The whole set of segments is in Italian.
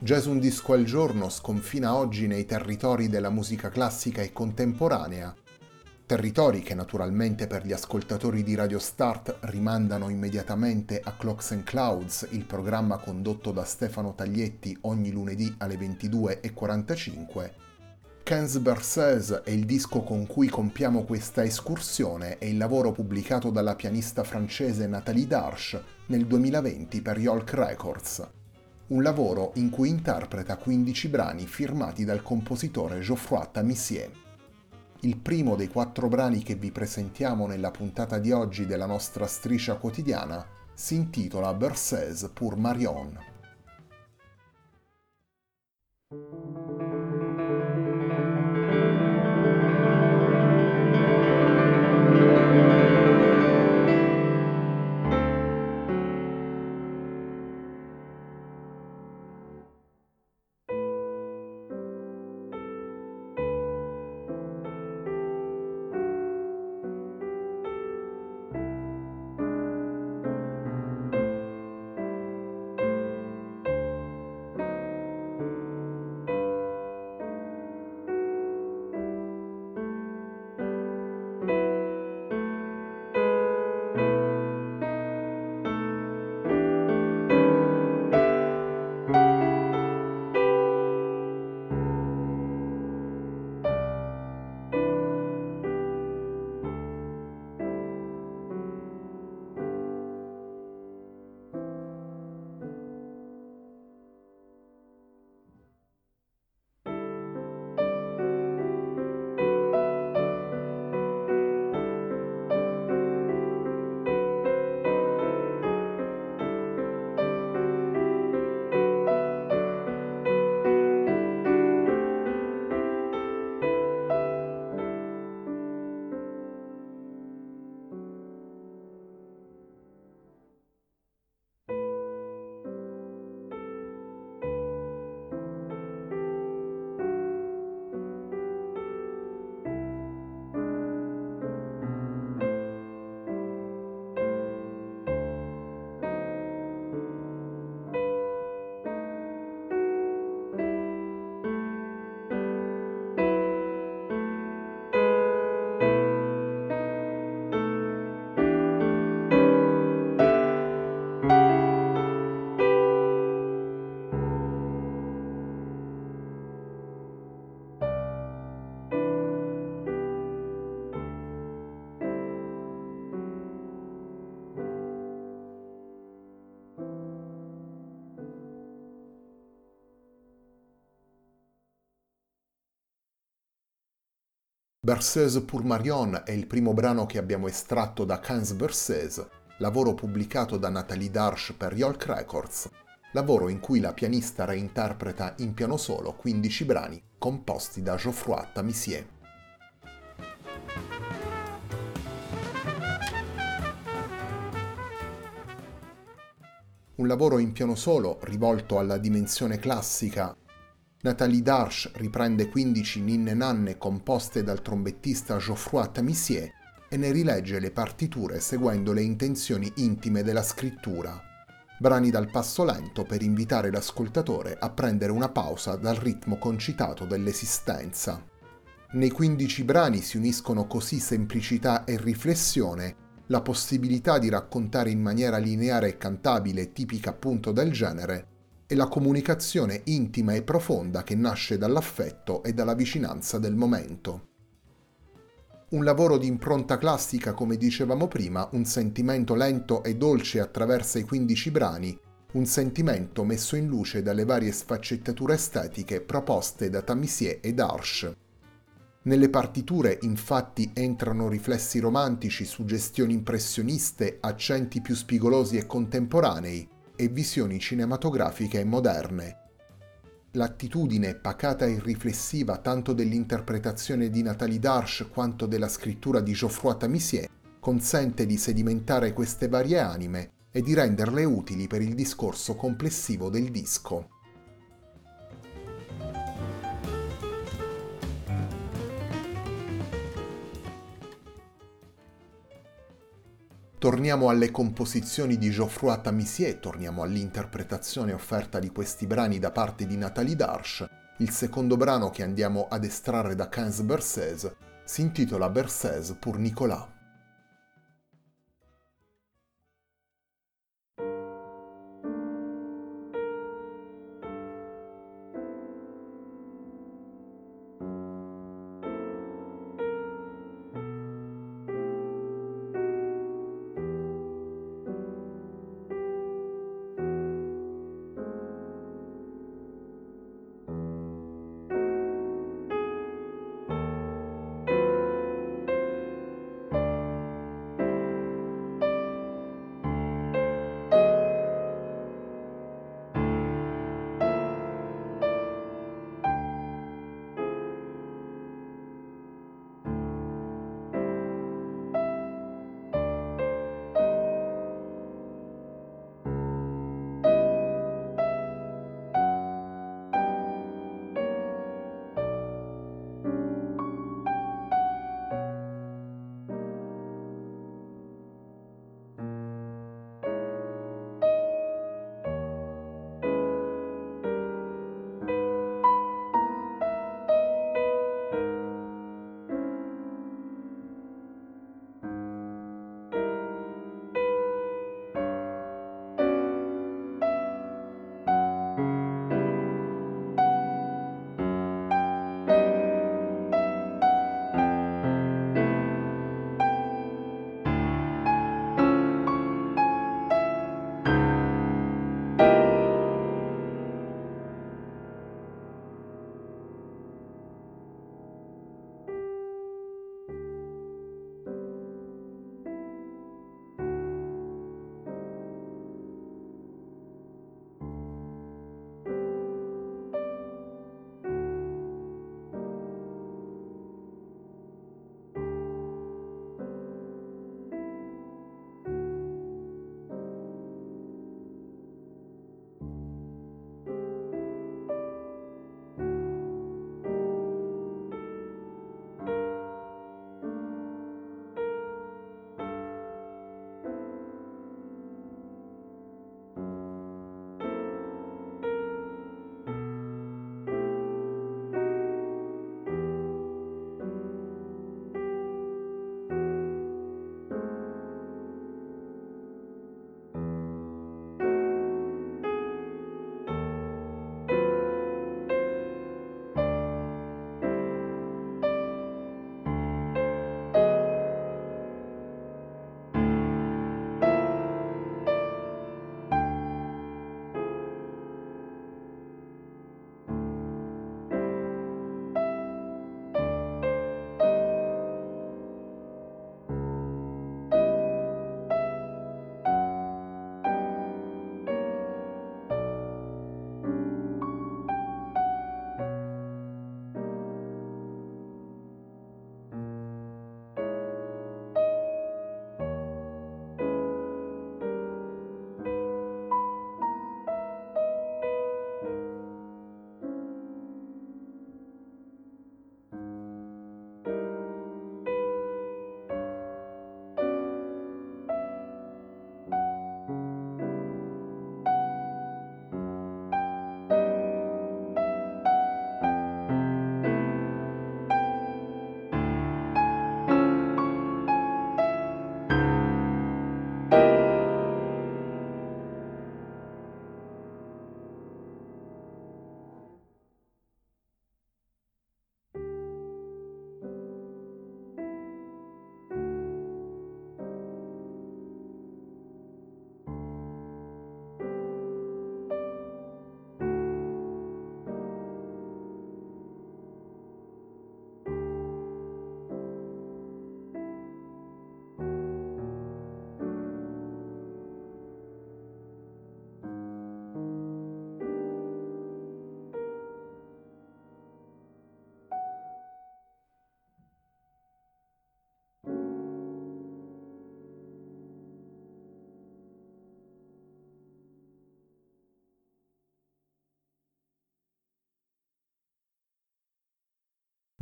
Jazz un disco al giorno sconfina oggi nei territori della musica classica e contemporanea, territori che naturalmente per gli ascoltatori di Radio Start rimandano immediatamente a Clocks and Clouds, il programma condotto da Stefano Taglietti ogni lunedì alle 22:45. Quinze Berceuses è il disco con cui compiamo questa escursione e il lavoro pubblicato dalla pianista francese Nathalie Darche nel 2020 per Yolk Records. Un lavoro in cui interpreta 15 brani firmati dal compositore Geoffroy Tamisier. Il primo dei 4 brani che vi presentiamo nella puntata di oggi della nostra striscia quotidiana si intitola Berceuse pour Marion. Berceuse pour Marion è il primo brano che abbiamo estratto da Quinze Berceuses, lavoro pubblicato da Nathalie Darche per Yolk Records, lavoro in cui la pianista reinterpreta in piano solo 15 brani composti da Geoffroy Tamisier. Un lavoro in piano solo rivolto alla dimensione classica, Nathalie Darche riprende 15 ninne nanne composte dal trombettista Geoffroy Tamisier e ne rilegge le partiture seguendo le intenzioni intime della scrittura. Brani dal passo lento per invitare l'ascoltatore a prendere una pausa dal ritmo concitato dell'esistenza. Nei 15 brani si uniscono così semplicità e riflessione, la possibilità di raccontare in maniera lineare e cantabile, tipica appunto del genere, e la comunicazione intima e profonda che nasce dall'affetto e dalla vicinanza del momento. Un lavoro di impronta classica, come dicevamo prima, un sentimento lento e dolce attraversa i 15 brani, un sentimento messo in luce dalle varie sfaccettature estetiche proposte da Tamisier e Darche. Nelle partiture, infatti, entrano riflessi romantici, suggestioni impressioniste, accenti più spigolosi e contemporanei, e visioni cinematografiche moderne. L'attitudine pacata e riflessiva tanto dell'interpretazione di Nathalie Darche quanto della scrittura di Geoffroy Tamisier consente di sedimentare queste varie anime e di renderle utili per il discorso complessivo del disco. Torniamo alle composizioni di Geoffroy Tamisier, torniamo all'interpretazione offerta di questi brani da parte di Nathalie Darche. Il secondo brano che andiamo ad estrarre da Quinze Berceuses si intitola Berceuse pour Nicolas.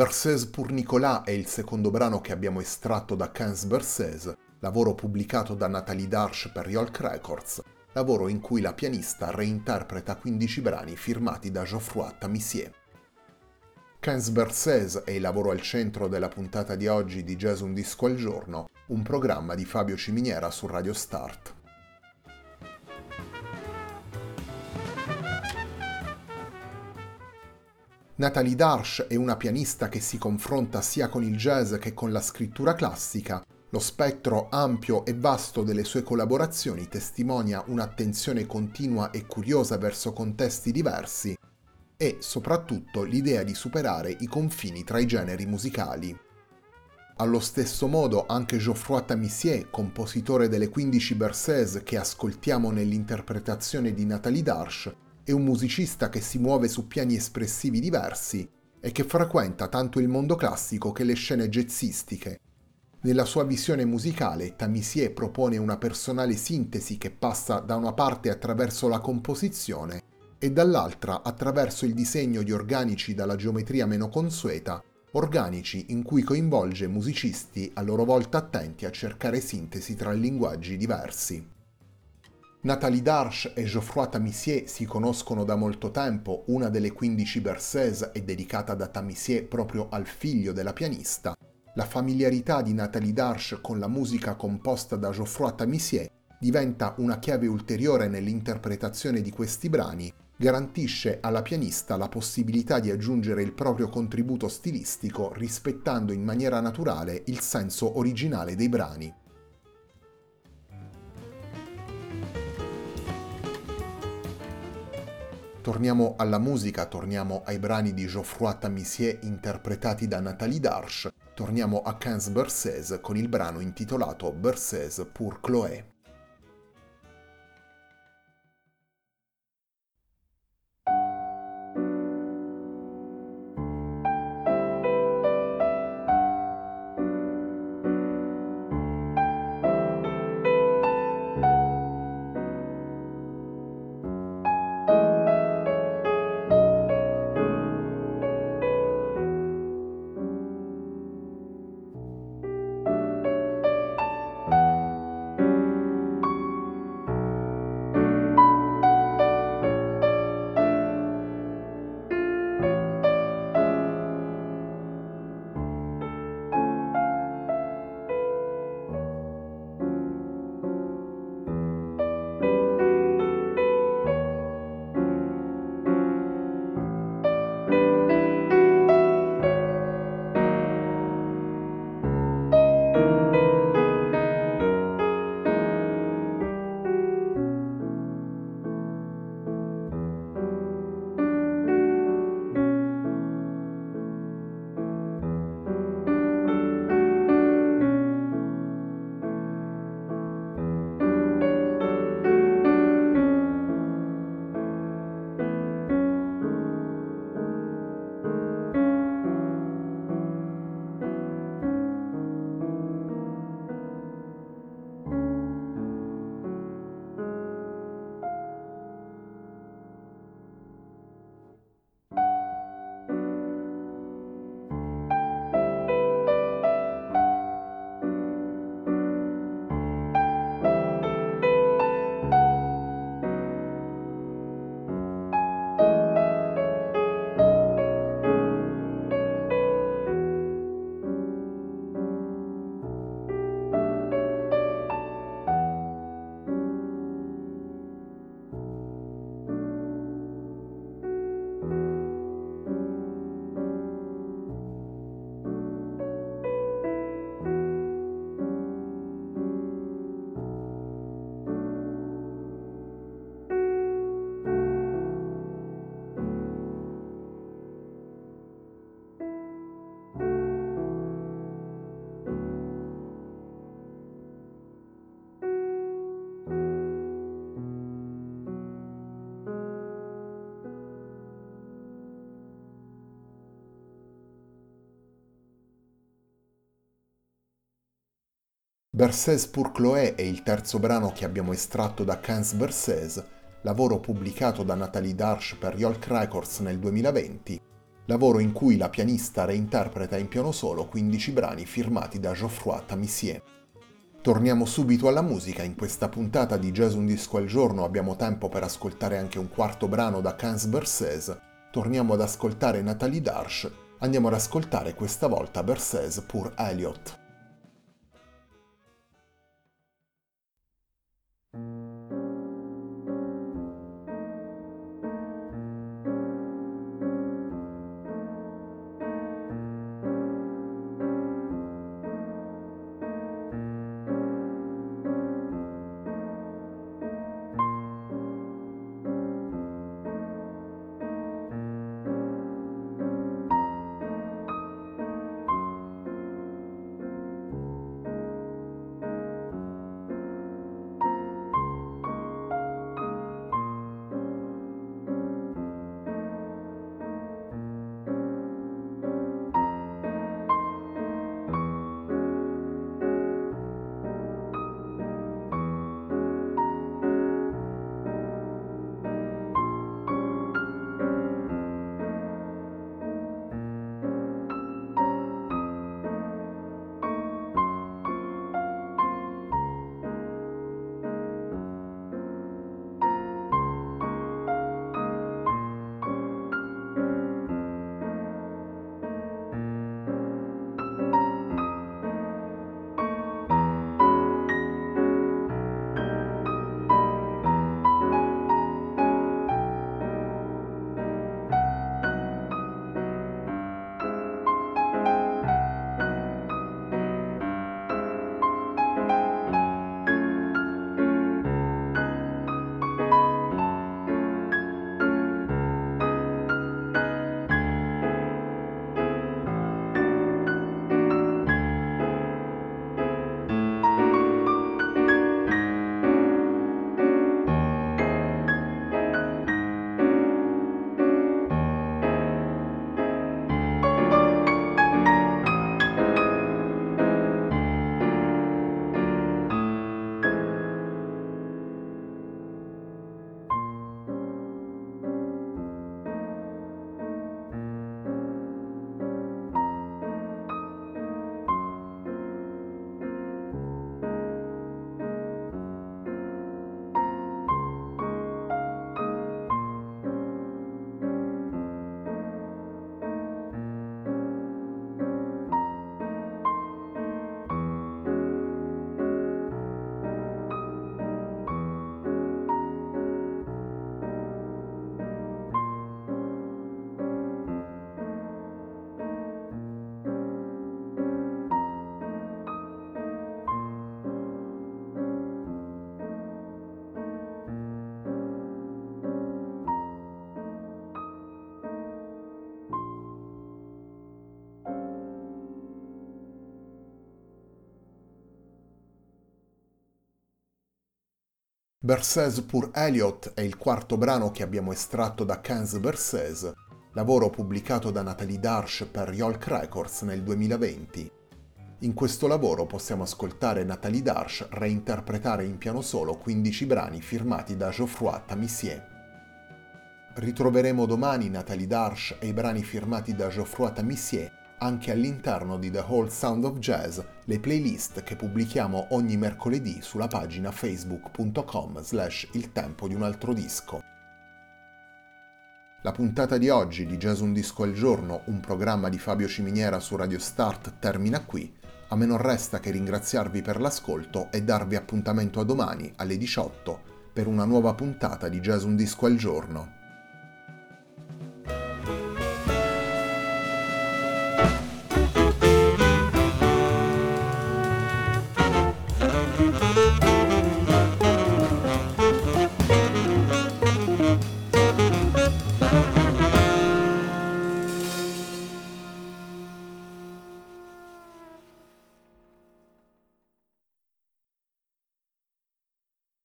Berceuse pour Nicolas è il secondo brano che abbiamo estratto da Quinze Berceuses, lavoro pubblicato da Nathalie Darche per Yolk Records, lavoro in cui la pianista reinterpreta 15 brani firmati da Geoffroy Tamisier. Quinze Berceuses è il lavoro al centro della puntata di oggi di Jazz Un Disco al Giorno, un programma di Fabio Ciminiera su Radio Start. Nathalie Darche è una pianista che si confronta sia con il jazz che con la scrittura classica. Lo spettro ampio e vasto delle sue collaborazioni testimonia un'attenzione continua e curiosa verso contesti diversi e, soprattutto, l'idea di superare i confini tra i generi musicali. Allo stesso modo, anche Geoffroy Tamisier, compositore delle 15 Berceuses che ascoltiamo nell'interpretazione di Nathalie Darche, è un musicista che si muove su piani espressivi diversi e che frequenta tanto il mondo classico che le scene jazzistiche. Nella sua visione musicale, Tamisier propone una personale sintesi che passa da una parte attraverso la composizione e dall'altra attraverso il disegno di organici dalla geometria meno consueta, organici in cui coinvolge musicisti a loro volta attenti a cercare sintesi tra linguaggi diversi. Nathalie Darche e Geoffroy Tamisier si conoscono da molto tempo, una delle 15 Berceuses è dedicata da Tamisier proprio al figlio della pianista. La familiarità di Nathalie Darche con la musica composta da Geoffroy Tamisier diventa una chiave ulteriore nell'interpretazione di questi brani, garantisce alla pianista la possibilità di aggiungere il proprio contributo stilistico rispettando in maniera naturale il senso originale dei brani. Torniamo alla musica, torniamo ai brani di Geoffroy Tamisier interpretati da Nathalie Darche, torniamo a Quinze Berceuses con il brano intitolato Berceuse pour Chloé. Berceuse pour Chloé è il terzo brano che abbiamo estratto da Quinze Berceuses, lavoro pubblicato da Nathalie Darche per Yolk Records nel 2020. lavoro in cui la pianista reinterpreta in piano solo 15 brani firmati da Geoffroy Tamisier. Torniamo subito alla musica, in questa puntata di Jazz Un Disco al Giorno abbiamo tempo per ascoltare anche un quarto brano da Quinze Berceuses, torniamo ad ascoltare Nathalie Darche, andiamo ad ascoltare questa volta Berceuses pour Elliot. Berceuses pour Elliot è il quarto brano che abbiamo estratto da Quinze Berceuses, lavoro pubblicato da Nathalie Darche per Yolk Records nel 2020. In questo lavoro possiamo ascoltare Nathalie Darche reinterpretare in piano solo 15 brani firmati da Geoffroy Tamisier. Ritroveremo domani Nathalie Darche e i brani firmati da Geoffroy Tamisier anche all'interno di The Whole Sound of Jazz, le playlist che pubblichiamo ogni mercoledì sulla pagina facebook.com/iltempodiunaltrodisco. La puntata di oggi di Jazz Un Disco al Giorno, un programma di Fabio Ciminiera su Radio Start, termina qui. A me non resta che ringraziarvi per l'ascolto e darvi appuntamento a domani alle 18 per una nuova puntata di Jazz Un Disco al Giorno.